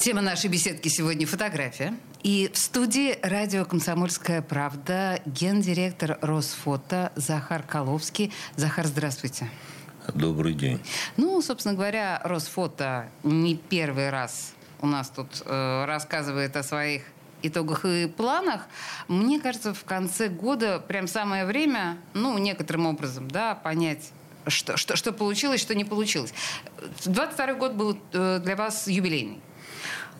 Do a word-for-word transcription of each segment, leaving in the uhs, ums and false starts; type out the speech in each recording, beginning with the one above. Тема нашей беседки сегодня – фотография. И в студии радио «Комсомольская правда» гендиректор Росфото Захар Коловский. Захар, здравствуйте. Добрый день. Ну, собственно говоря, Росфото не первый раз у нас тут э, рассказывает о своих итогах и планах. Мне кажется, в конце года прям самое время, ну, некоторым образом, да, понять, что, что, что получилось, что не получилось. двадцать второй год был э, для вас юбилейный.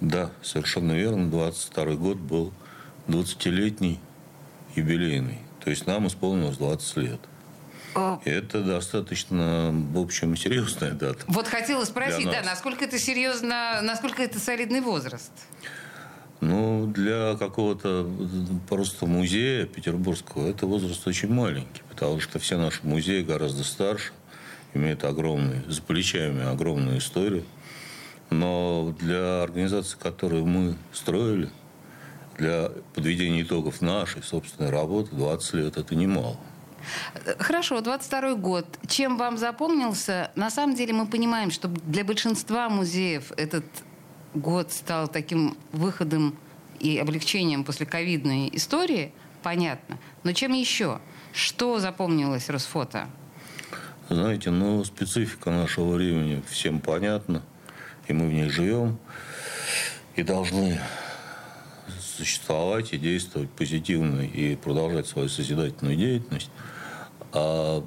Да, совершенно верно. двадцать второй год был двадцатилетний, юбилейный. То есть нам исполнилось двадцать лет. О. Это достаточно, в общем, серьезная дата. Вот хотела спросить, да, насколько это серьезно, насколько это солидный возраст? Ну, для какого-то просто музея петербургского это возраст очень маленький, потому что все наши музеи гораздо старше, имеют огромные, за плечами огромную историю. Но для организации, которую мы строили, для подведения итогов нашей собственной работы, двадцать лет – это немало. Хорошо, двадцать второй год. Чем вам запомнился? На самом деле мы понимаем, что для большинства музеев этот год стал таким выходом и облегчением после ковидной истории. Понятно. Но чем еще? Что запомнилось Росфото? Знаете, ну, специфика нашего времени всем понятна. И мы в ней живем, и должны существовать и действовать позитивно, и продолжать свою созидательную деятельность. А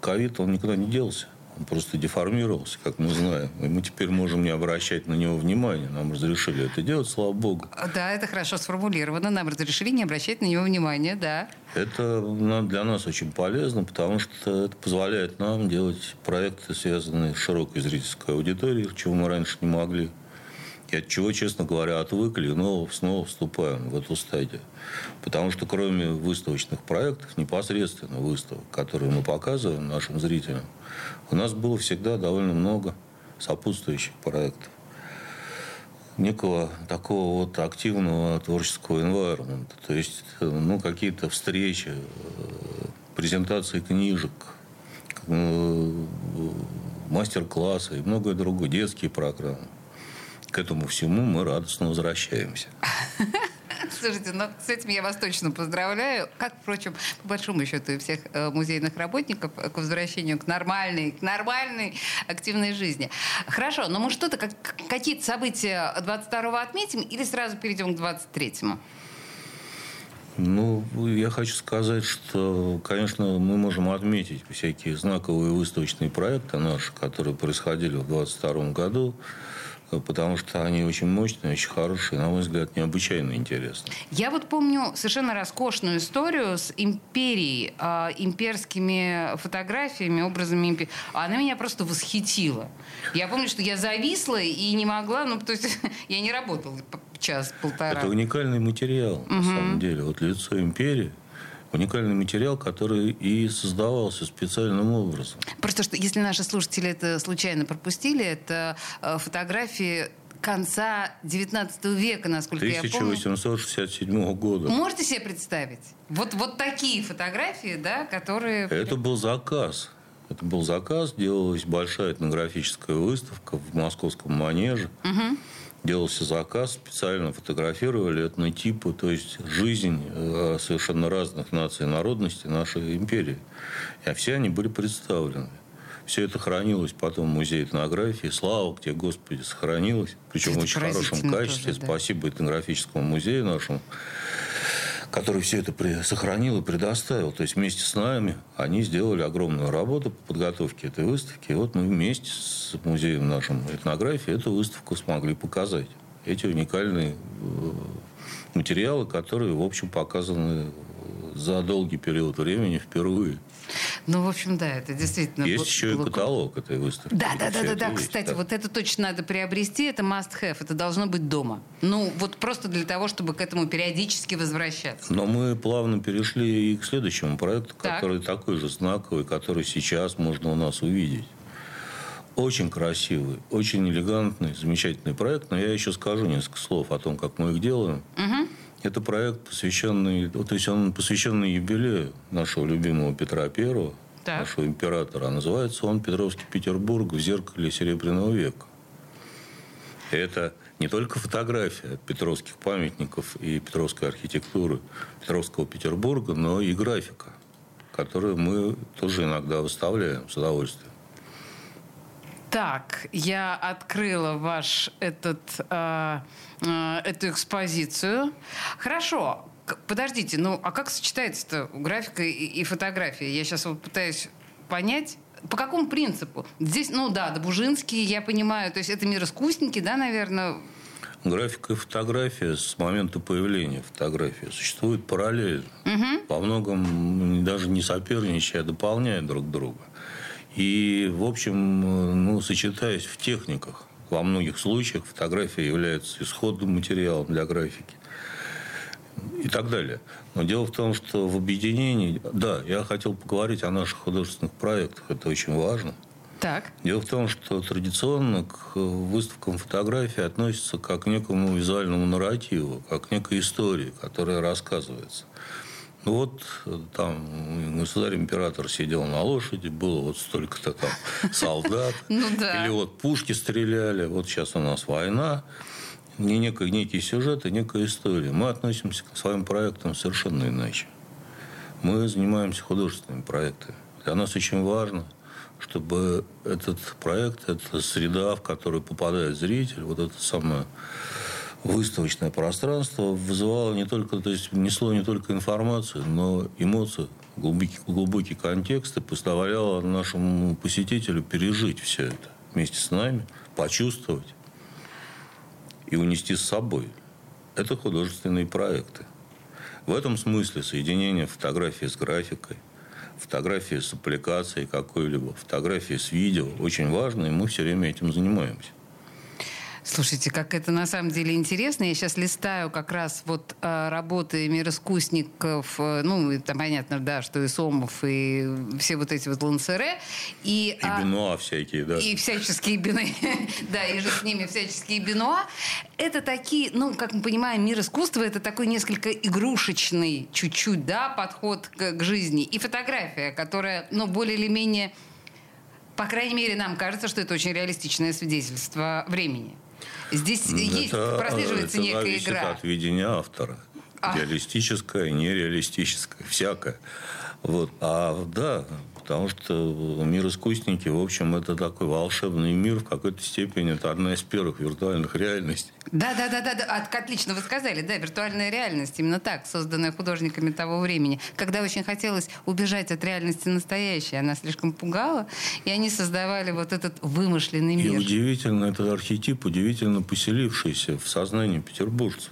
ковид, он никуда не делся, он просто деформировался, как мы знаем. И мы теперь можем не обращать на него внимания, нам разрешили это делать, слава богу. Да, это хорошо сформулировано, нам разрешили не обращать на него внимания, да. Это для нас очень полезно, потому что это позволяет нам делать проекты, связанные с широкой зрительской аудиторией, чего мы раньше не могли. И от чего, честно говоря, отвыкли, но снова вступаем в эту стадию. Потому что кроме выставочных проектов, непосредственно выставок, которые мы показываем нашим зрителям, у нас было всегда довольно много сопутствующих проектов. Некого такого вот активного творческого environment. То есть, ну, какие-то встречи, презентации книжек, мастер-классы и многое другое, детские программы. К этому всему мы радостно возвращаемся. Слушайте, ну, с этим я вас точно поздравляю. Как, впрочем, по большому счету и всех музейных работников к возвращению к нормальной, к нормальной активной жизни. Хорошо, но мы что-то, как, какие-то события двадцать второго отметим или сразу перейдем к двадцать третьему? Ну, я хочу сказать, что, конечно, мы можем отметить всякие знаковые выставочные проекты наши, которые происходили в двадцать втором году. Потому что они очень мощные, очень хорошие, на мой взгляд, необычайно интересные. Я вот помню совершенно роскошную историю с империей, э, имперскими фотографиями, образами империи. Она меня просто восхитила. Я помню, что я зависла и не могла, ну, то есть я не работала час-полтора. Это уникальный материал, угу. На самом деле. Вот лицо империи. Уникальный материал, который и создавался специальным образом. Просто что, если наши слушатели это случайно пропустили, это фотографии конца девятнадцатого века, насколько я помню. тысяча восемьсот шестьдесят седьмого года. Можете себе представить? Вот, вот такие фотографии, да, которые... Это был заказ. Это был заказ. Делалась большая этнографическая выставка в Московском Манеже. Угу. Делался заказ, специально фотографировали этнотипы, то есть жизнь совершенно разных наций и народностей нашей империи. И все они были представлены. Все это хранилось потом в музее этнографии. Слава тебе, Господи, сохранилось. Причем это в очень хорошем качестве. Тоже, да. Спасибо этнографическому музею нашему, который все это сохранил и предоставил. То есть вместе с нами они сделали огромную работу по подготовке этой выставки. И вот мы вместе с музеем нашим этнографии эту выставку смогли показать. Эти уникальные материалы, которые, в общем, показаны за долгий период времени впервые. Ну, в общем, да, это действительно... Есть бл- еще и бл- каталог этой выставки. Да, да, да, да, да. Кстати, да. Вот это точно надо приобрести, это must-have, это должно быть дома. Ну, вот просто для того, чтобы к этому периодически возвращаться. Но мы плавно перешли и к следующему проекту, так. который такой же знаковый, который сейчас можно у нас увидеть. Очень красивый, очень элегантный, замечательный проект, но я еще скажу несколько слов о том, как мы их делаем. Угу. Это проект, посвященный, то есть он посвященный юбилею нашего любимого Петра Первого, да. нашего императора. А называется он «Петровский Петербург в зеркале Серебряного века». И это не только фотография петровских памятников и петровской архитектуры Петровского Петербурга, но и графика, которую мы тоже иногда выставляем с удовольствием. Так, я открыла ваш этот, э, э, эту экспозицию. Хорошо, подождите, ну а как сочетается-то графика и, и фотография? Я сейчас вот пытаюсь понять, по какому принципу? Здесь, ну да, Добужинский, я понимаю, то есть это мироискусники, да, наверное? Графика и фотография с момента появления фотографии существуют параллельно. Угу. Во многом даже не соперничая, а дополняя друг друга. И, в общем, ну, сочетаясь в техниках, во многих случаях фотография является исходным материалом для графики и так далее. Но дело в том, что в объединении... Да, я хотел поговорить о наших художественных проектах, это очень важно. Так. Дело в том, что традиционно к выставкам фотографии относятся как к некому визуальному нарративу, как к некой истории, которая рассказывается. Ну вот там государь-император сидел на лошади, было вот столько-то там солдат, или вот пушки стреляли, вот сейчас у нас война. Не некий сюжет и некая история. Мы относимся к своим проектам совершенно иначе. Мы занимаемся художественными проектами. Для нас очень важно, чтобы этот проект, эта среда, в которую попадает зритель, вот это самое... выставочное пространство вызывало не только, то есть несло не только информацию, но эмоции, глубокий, глубокий контекст и позволяло нашему посетителю пережить все это вместе с нами, почувствовать и унести с собой. Это художественные проекты. В этом смысле соединение фотографии с графикой, фотографии с аппликацией какой-либо, фотографии с видео очень важно, и мы все время этим занимаемся. Слушайте, как это на самом деле интересно. Я сейчас листаю как раз вот работы мироискусников, ну, там понятно, да, что и Сомов, и все вот эти вот Лансере. И, и а... Бенуа всякие, да. И всяческие Бенуа, да, и же с ними всяческие Бенуа. Это такие, ну, как мы понимаем, мир искусства, это такой несколько игрушечный чуть-чуть, да, подход к, к жизни. И фотография, которая, ну, более или менее, по крайней мере, нам кажется, что это очень реалистичное свидетельство времени. Здесь это, есть, прослеживается это некая зависит игра. Это от видения автора. А. Реалистическое, нереалистическое, всякое. Вот. А да, потому что мир искусники, в общем, это такой волшебный мир, в какой-то степени это одна из первых виртуальных реальностей. Да, да, да, да, да. Отлично вы сказали, да, виртуальная реальность, именно так, созданная художниками того времени, когда очень хотелось убежать от реальности настоящей, она слишком пугала, и они создавали вот этот вымышленный мир. И удивительно, этот архетип, удивительно поселившийся в сознании петербуржцев.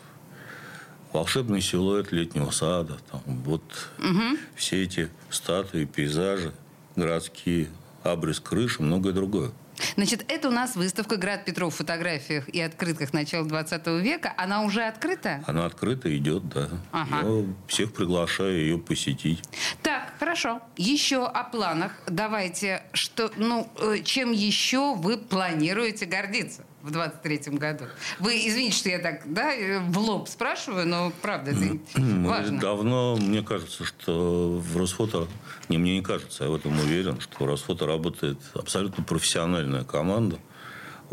Волшебный силуэт летнего сада, там, вот угу. все эти статуи, пейзажи, городские, абрис крыши, многое другое. Значит, это у нас выставка «Град Петров» в фотографиях и открытках начала двадцатого века. Она уже открыта? Она открыта, идет, да. Ага. Я всех приглашаю ее посетить. Так, хорошо. Еще о планах. Давайте, что, ну, чем еще вы планируете гордиться в двадцать третьем году? Вы извините, что я так, да, в лоб спрашиваю, но правда, это важно. Давно, мне кажется, что в Росфото, не мне не кажется, я в этом уверен, что в Росфото работает абсолютно профессиональная команда,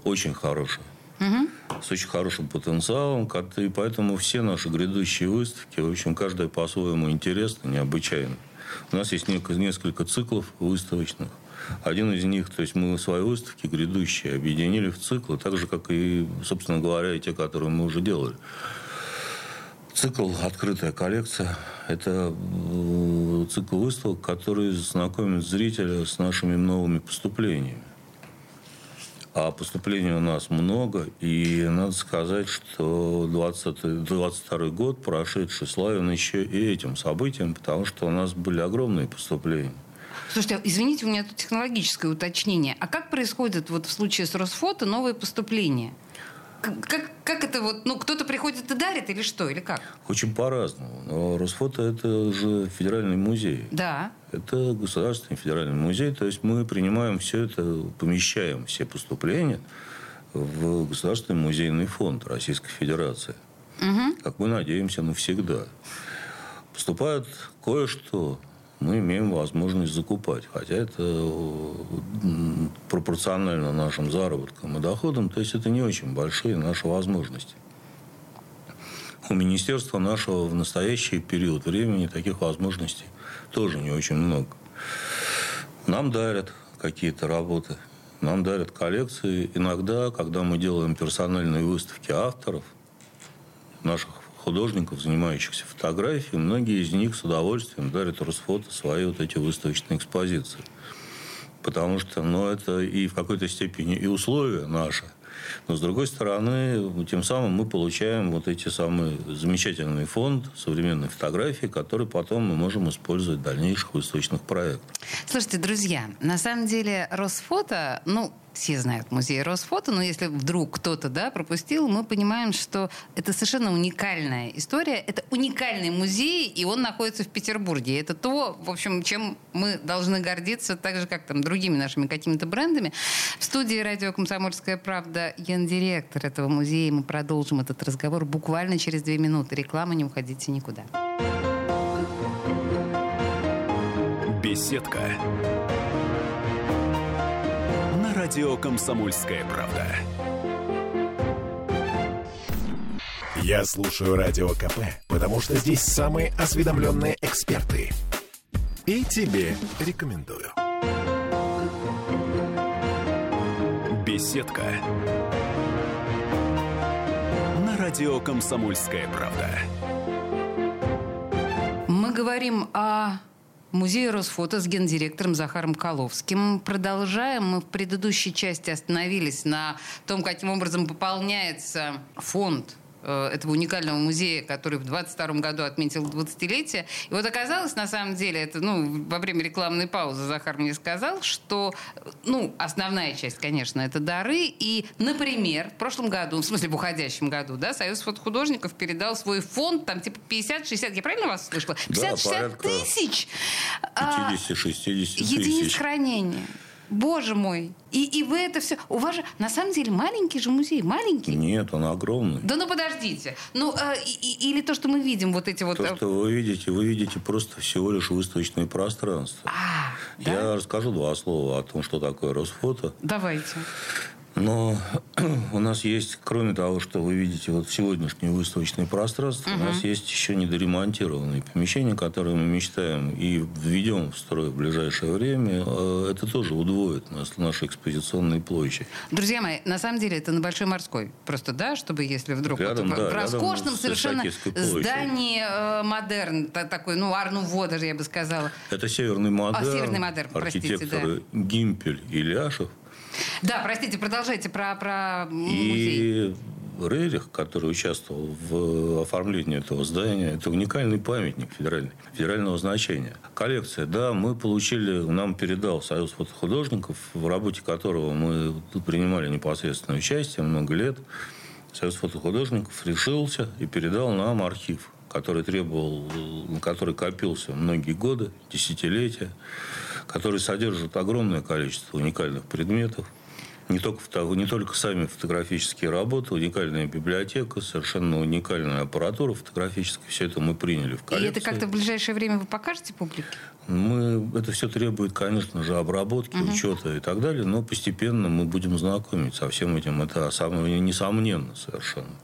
очень хорошая, угу. с очень хорошим потенциалом, и поэтому все наши грядущие выставки, в общем, каждая по-своему интересна, необычайна. У нас есть несколько циклов выставочных. Один из них, то есть мы свои выставки грядущие объединили в циклы, так же, как и, собственно говоря, и те, которые мы уже делали. Цикл «Открытая коллекция» – это цикл выставок, который знакомит зрителя с нашими новыми поступлениями. А поступлений у нас много, и надо сказать, что двадцать двадцать второй год, прошедший, славен еще и этим событием, потому что у нас были огромные поступления. Слушайте, извините, у меня тут технологическое уточнение. А как происходит вот в случае с Росфото новые поступления? Как, как это вот, ну, кто-то приходит и дарит или что, или как? Очень по-разному. Но Росфото — это же федеральный музей. Да. Это государственный федеральный музей. То есть мы принимаем все это, помещаем все поступления в Государственный музейный фонд Российской Федерации. Угу. Как мы надеемся, навсегда. Поступает кое-что, мы имеем возможность закупать. Хотя это пропорционально нашим заработкам и доходам. То есть это не очень большие наши возможности. У министерства нашего в настоящий период времени таких возможностей тоже не очень много. Нам дарят какие-то работы, нам дарят коллекции. Иногда, когда мы делаем персональные выставки авторов, наших художников, занимающихся фотографией, многие из них с удовольствием дарят Росфото свои вот эти выставочные экспозиции. Потому что, ну, это и в какой-то степени и условия наши. Но, с другой стороны, тем самым мы получаем вот эти самые замечательный фонд современной фотографии, который потом мы можем использовать в дальнейших выставочных проектах. Слушайте, друзья, на самом деле Росфото, ну, все знают музей Росфото, но если вдруг кто-то, да, пропустил, мы понимаем, что это совершенно уникальная история. Это уникальный музей, и он находится в Петербурге. Это то, в общем, чем мы должны гордиться, так же, как там другими нашими какими-то брендами. В студии радио «Комсомольская правда» гендиректор этого музея. Мы продолжим этот разговор буквально через две минуты. Реклама, не уходите никуда. Беседка. Радио «Комсомольская правда». Я слушаю радио КП, потому что здесь самые осведомленные эксперты. И тебе рекомендую. Беседка. На радио «Комсомольская правда». Мы говорим о музей Росфото с гендиректором Захаром Коловским. Продолжаем. Мы в предыдущей части остановились на том, каким образом пополняется фонд этого уникального музея, который в двадцать втором году отметил двадцатилетие. И вот оказалось, на самом деле, это, ну, во время рекламной паузы Захар мне сказал, что, ну, основная часть, конечно, это дары. И, например, в прошлом году, в смысле, в уходящем году, да, Союз фотохудожников передал свой фонд, там, типа, пятьдесят-шестьдесят, я правильно вас слышала? пятьдесят-шестьдесят да, тысяч! пятьдесят-шестьдесят а, тысяч. Единиц хранения. Боже мой! И, и вы это все... У вас же, на самом деле, маленький же музей, маленький. Нет, он огромный. Да ну подождите. Ну, а, и, или то, что мы видим, вот эти вот... То, что вы видите, вы видите просто всего лишь выставочное пространство. А, да? Я расскажу два слова о том, что такое Росфото. Давайте. Но у нас есть, кроме того, что вы видите вот сегодняшнее выставочное пространство, угу. у нас есть еще недоремонтированные помещения, которые мы мечтаем и введем в строй в ближайшее время. Это тоже удвоит нас, наши экспозиционные площади. Друзья мои, на самом деле это на Большой Морской. Просто, да, чтобы если вдруг... Рядом, вот, да, в роскошном совершенно здании э, модерн, такой, ну, ар-нуво даже, я бы сказала. Это Северный Модерн. А, Северный Модерн, простите, архитекторы, да. Гимпель и Ляшев. Да, простите, продолжайте про, про музей. И Рерих, который участвовал в оформлении этого здания, это уникальный памятник федеральный, федерального значения. Коллекция, да, мы получили, нам передал Союз фотохудожников, в работе которого мы принимали непосредственное участие много лет. Союз фотохудожников решился и передал нам архив, который требовал, который копился многие годы, десятилетия, который содержит огромное количество уникальных предметов. Не только, фото, не только сами фотографические работы, уникальная библиотека, совершенно уникальная аппаратура фотографическая. Все это мы приняли в коллекцию. И это как-то в ближайшее время вы покажете публике? Мы, это все требует, конечно же, обработки, угу. учета и так далее. Но постепенно мы будем знакомить со всем этим. Это самое, несомненно совершенно.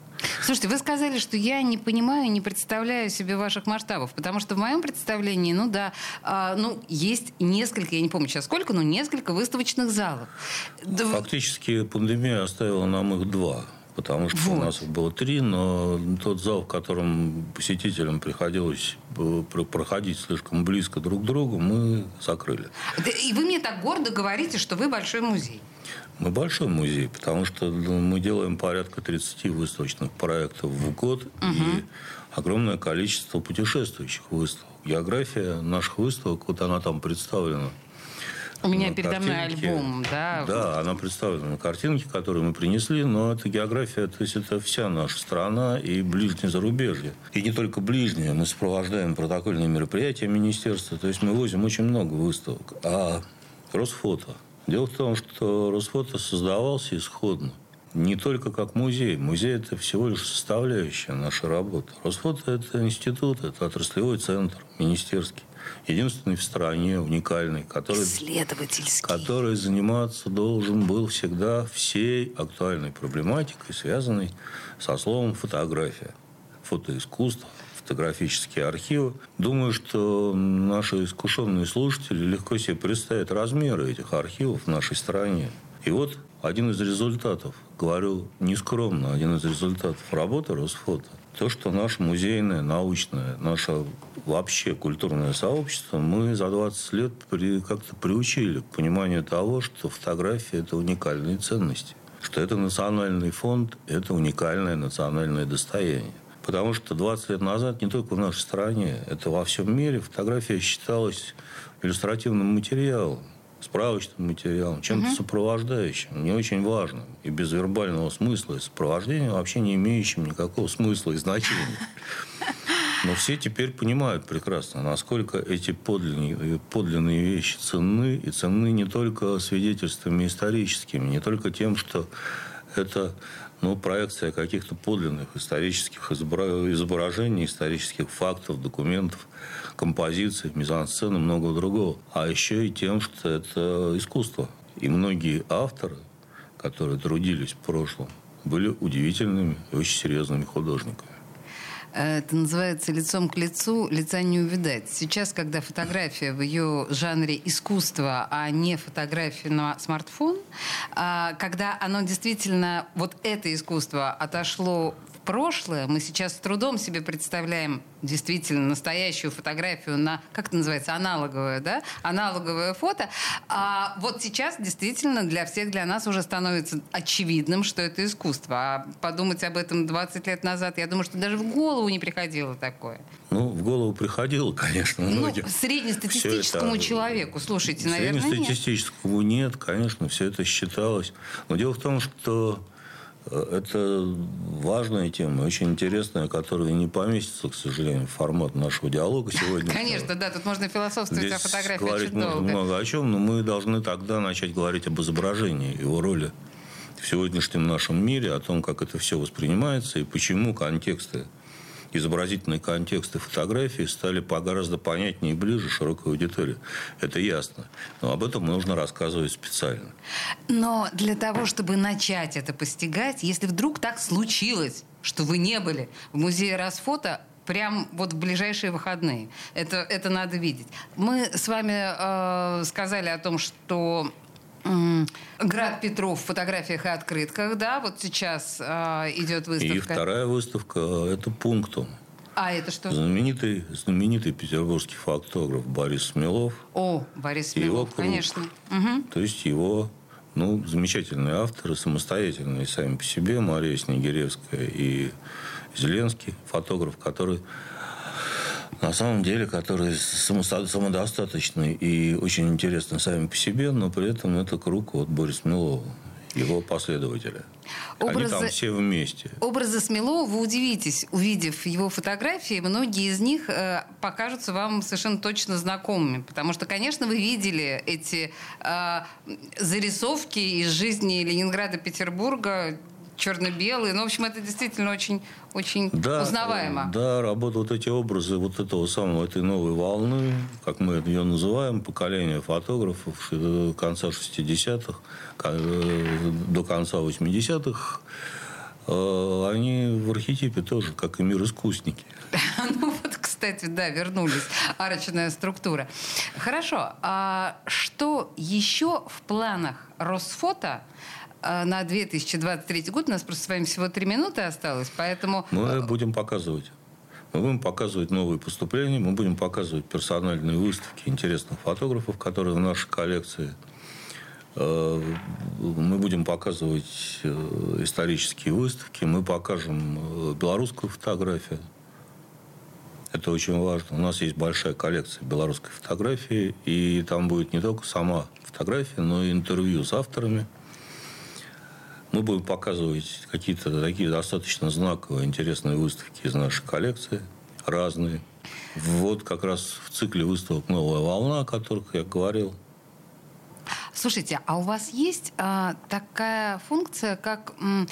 Слушайте, вы сказали, что я не понимаю, не представляю себе ваших масштабов, потому что в моем представлении, ну да, э, ну есть несколько, я не помню сейчас сколько, но несколько выставочных залов. Фактически пандемия оставила нам их два. потому что вот. У нас их было три, но тот зал, в котором посетителям приходилось проходить слишком близко друг к другу, мы закрыли. И вы мне так гордо говорите, что вы большой музей. Мы большой музей, потому что мы делаем порядка тридцати выставочных проектов в год, угу. и огромное количество путешествующих выставок. География наших выставок, вот она там представлена. У меня на передо мной альбом, да? Да, она представлена на картинке, которую мы принесли, но это география, то есть это вся наша страна и ближнее зарубежье. И не только ближнее, мы сопровождаем протокольные мероприятия министерства, то есть мы возим очень много выставок. А Росфото? Дело в том, что Росфото создавался исходно. Не только как музей. Музей – это всего лишь составляющая нашей работы. Росфото – это институт, это отраслевой центр министерский. Единственный в стране, уникальный, который, который заниматься должен был всегда всей актуальной проблематикой, связанной со словом фотография, фотоискусство, фотографические архивы. Думаю, что наши искушенные слушатели легко себе представят размеры этих архивов в нашей стране. И вот один из результатов, говорю нескромно, один из результатов работы Росфото, то, что наше музейное, научное, наше вообще культурное сообщество, мы за двадцать лет при, как-то приучили к пониманию того, что фотография – это уникальные ценности, что это национальный фонд, это уникальное национальное достояние. Потому что двадцать лет назад не только в нашей стране, это во всем мире фотография считалась иллюстративным материалом, справочным материалом, чем-то угу. сопровождающим, не очень важным. И без вербального смысла и сопровождения вообще не имеющим никакого смысла и значения. Но все теперь понимают прекрасно, насколько эти подлинные, подлинные вещи ценны. И ценны не только свидетельствами историческими, не только тем, что это ну, проекция каких-то подлинных исторических изображений, исторических фактов, документов, композиций, мизансцен и многого другого. А еще и тем, что это искусство. И многие авторы, которые трудились в прошлом, были удивительными и очень серьезными художниками. Это называется «лицом к лицу, лица не увидать». Сейчас, когда фотография в ее жанре искусства, а не фотография на смартфон, когда оно действительно, вот это искусство отошло в прошлое, мы сейчас с трудом себе представляем действительно настоящую фотографию на, как это называется, аналоговое, да? Аналоговое фото. А вот сейчас действительно для всех, для нас уже становится очевидным, что это искусство. А подумать об этом двадцать лет назад, я думаю, что даже в голову не приходило такое. Ну, в голову приходило, конечно, многим. Ну, среднестатистическому это... человеку, слушайте, наверное, нет. Среднестатистическому нет, конечно, все это считалось. Но дело в том, что это важная тема, очень интересная, которая не поместится, к сожалению, в формат нашего диалога сегодня. Конечно, да, тут можно философствовать о фотографии очень долго. Здесь говорить можно много о чем, но мы должны тогда начать говорить об изображении, его роли в сегодняшнем нашем мире, о том, как это все воспринимается и почему контексты, изобразительные контексты фотографии стали гораздо понятнее и ближе широкой аудитории. Это ясно. Но об этом нужно рассказывать специально. Но для того, чтобы начать это постигать, если вдруг так случилось, что вы не были в музее Росфото, прям вот в ближайшие выходные. Это, это надо видеть. Мы с вами э, сказали о том, что... Град Петров в фотографиях и открытках, да, вот сейчас э, идет выставка. И вторая выставка – это «Пунктум». А это что? Знаменитый, знаменитый петербургский фотограф Борис Смелов. О, Борис Смелов, конечно. Угу. То есть его ну, замечательные авторы, самостоятельные сами по себе, Мария Снегиревская и Зеленский, фотограф, который... На самом деле, которые самодостаточны и очень интересны сами по себе, но при этом это круг вот Бориса Смелова, его последователя. Образы, они там все вместе. Образы Смелова, вы удивитесь, увидев его фотографии, многие из них э, покажутся вам совершенно точно знакомыми. Потому что, конечно, вы видели эти э, зарисовки из жизни Ленинграда, Петербурга, черно-белые. Ну, в общем, это действительно очень, очень да, узнаваемо. Да, работают вот эти образы вот этого самого, этой новой волны, как мы ее называем, поколение фотографов конца шестидесятых, до конца восьмидесятых. Они в архетипе тоже, как и мир искусники. Ну вот, кстати, да, вернулись. Арочная структура. Хорошо. Что еще в планах Росфото на две тысячи двадцать третий год. У нас просто с вами всего три минуты осталось, поэтому... Мы будем показывать. Мы будем показывать новые поступления, мы будем показывать персональные выставки интересных фотографов, которые в нашей коллекции. Мы будем показывать исторические выставки, мы покажем белорусскую фотографию. Это очень важно. У нас есть большая коллекция белорусской фотографии, и там будет не только сама фотография, но и интервью с авторами. Мы будем показывать какие-то такие достаточно знаковые, интересные выставки из нашей коллекции, разные. Вот как раз в цикле выставок «Новая волна», о которых я говорил. Слушайте, а у вас есть а, такая функция, как... М-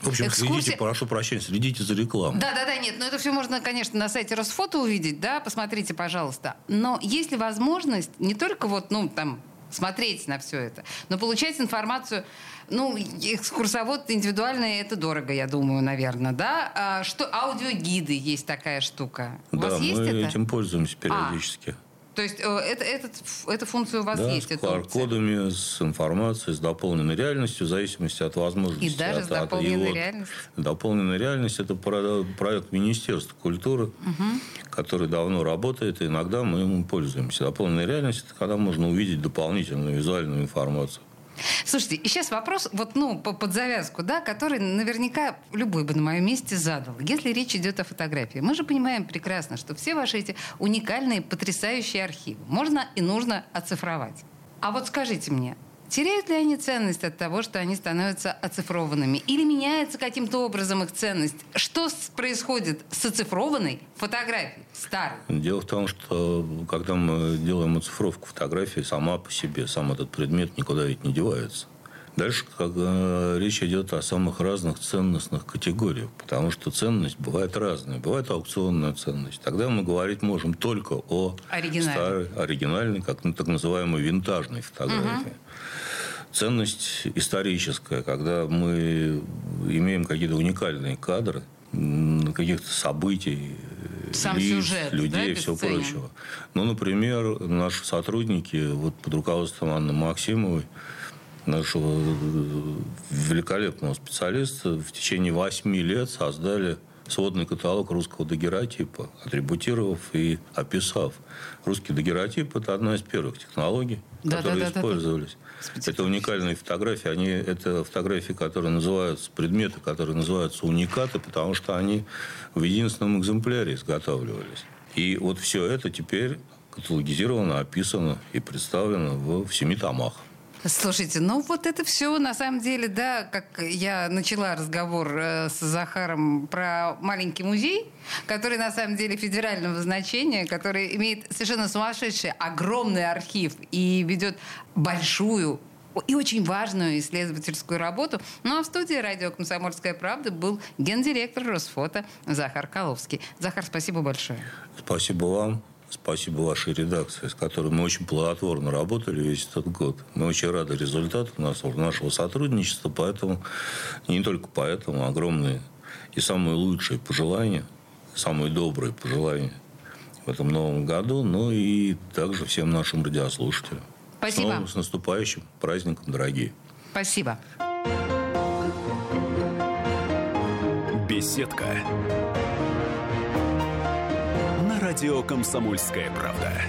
В общем, экскурсия... следите, прошу прощения, следите за рекламой. Да, да, да, нет, но это все можно, конечно, на сайте Росфото увидеть, да, посмотрите, пожалуйста. Но есть ли возможность не только вот, ну, там, смотреть на все это, но получать информацию, ну, экскурсовод индивидуально, это дорого, я думаю, наверное, да? А, что, аудиогиды есть такая штука. У да, вас есть мы это? Этим пользуемся периодически. А. То есть э, это, это, эта функция у вас да, есть? С ку ар-кодами, с информацией, с дополненной реальностью, в зависимости от возможностей. И даже от, с дополненной реальностью? Дополненная реальность – это проект Министерства культуры, угу. который давно работает, и иногда мы им пользуемся. Дополненная реальность – это когда можно увидеть дополнительную визуальную информацию. Слушайте, и сейчас вопрос, вот, ну, под завязку, да, который наверняка любой бы на моем месте задал. Если речь идет о фотографии, мы же понимаем прекрасно, что все ваши эти уникальные, потрясающие архивы можно и нужно оцифровать. А вот скажите мне, теряют ли они ценность от того, что они становятся оцифрованными? Или меняется каким-то образом их ценность? Что происходит с оцифрованной фотографией, старой? Дело в том, что когда мы делаем оцифровку фотографии, сама по себе, сам этот предмет никуда ведь не девается. Дальше когда речь идет о самых разных ценностных категориях, потому что ценность бывает разная. Бывает аукционная ценность. Тогда мы говорить можем только о старой, оригинальной, как, ну, так называемой винтажной фотографии. Угу. Ценность историческая, когда мы имеем какие-то уникальные кадры, каких-то событий, сам лиц, сюжет, людей да, и всего цены. Прочего. Ну, например, наши сотрудники вот, под руководством Анны Максимовой, нашего великолепного специалиста, в течение восьми лет создали сводный каталог русского дагерротипа, атрибутировав и описав. Русский дагерротип – это одна из первых технологий, да, которые да, да, использовались. Да, да, да. Это уникальные фотографии. Они, это фотографии, которые называются, предметы, которые называются уникаты, потому что они в единственном экземпляре изготавливались. И вот все это теперь каталогизировано, описано и представлено в семи томах. Слушайте, ну вот это все, на самом деле, да, как я начала разговор с Захаром про маленький музей, который, на самом деле, федерального значения, который имеет совершенно сумасшедший, огромный архив и ведет большую и очень важную исследовательскую работу. Ну а в студии радио «Комсомольская правда» был гендиректор Росфото Захар Каловский. Захар, спасибо большое. Спасибо вам. Спасибо вашей редакции, с которой мы очень плодотворно работали весь этот год. Мы очень рады результату нашего сотрудничества, поэтому, не только поэтому, огромные и самые лучшие пожелания, самые добрые пожелания в этом новом году, но и также всем нашим радиослушателям. Спасибо. Снова с наступающим праздником, дорогие. Спасибо. Беседка. Радио «Комсомольская правда».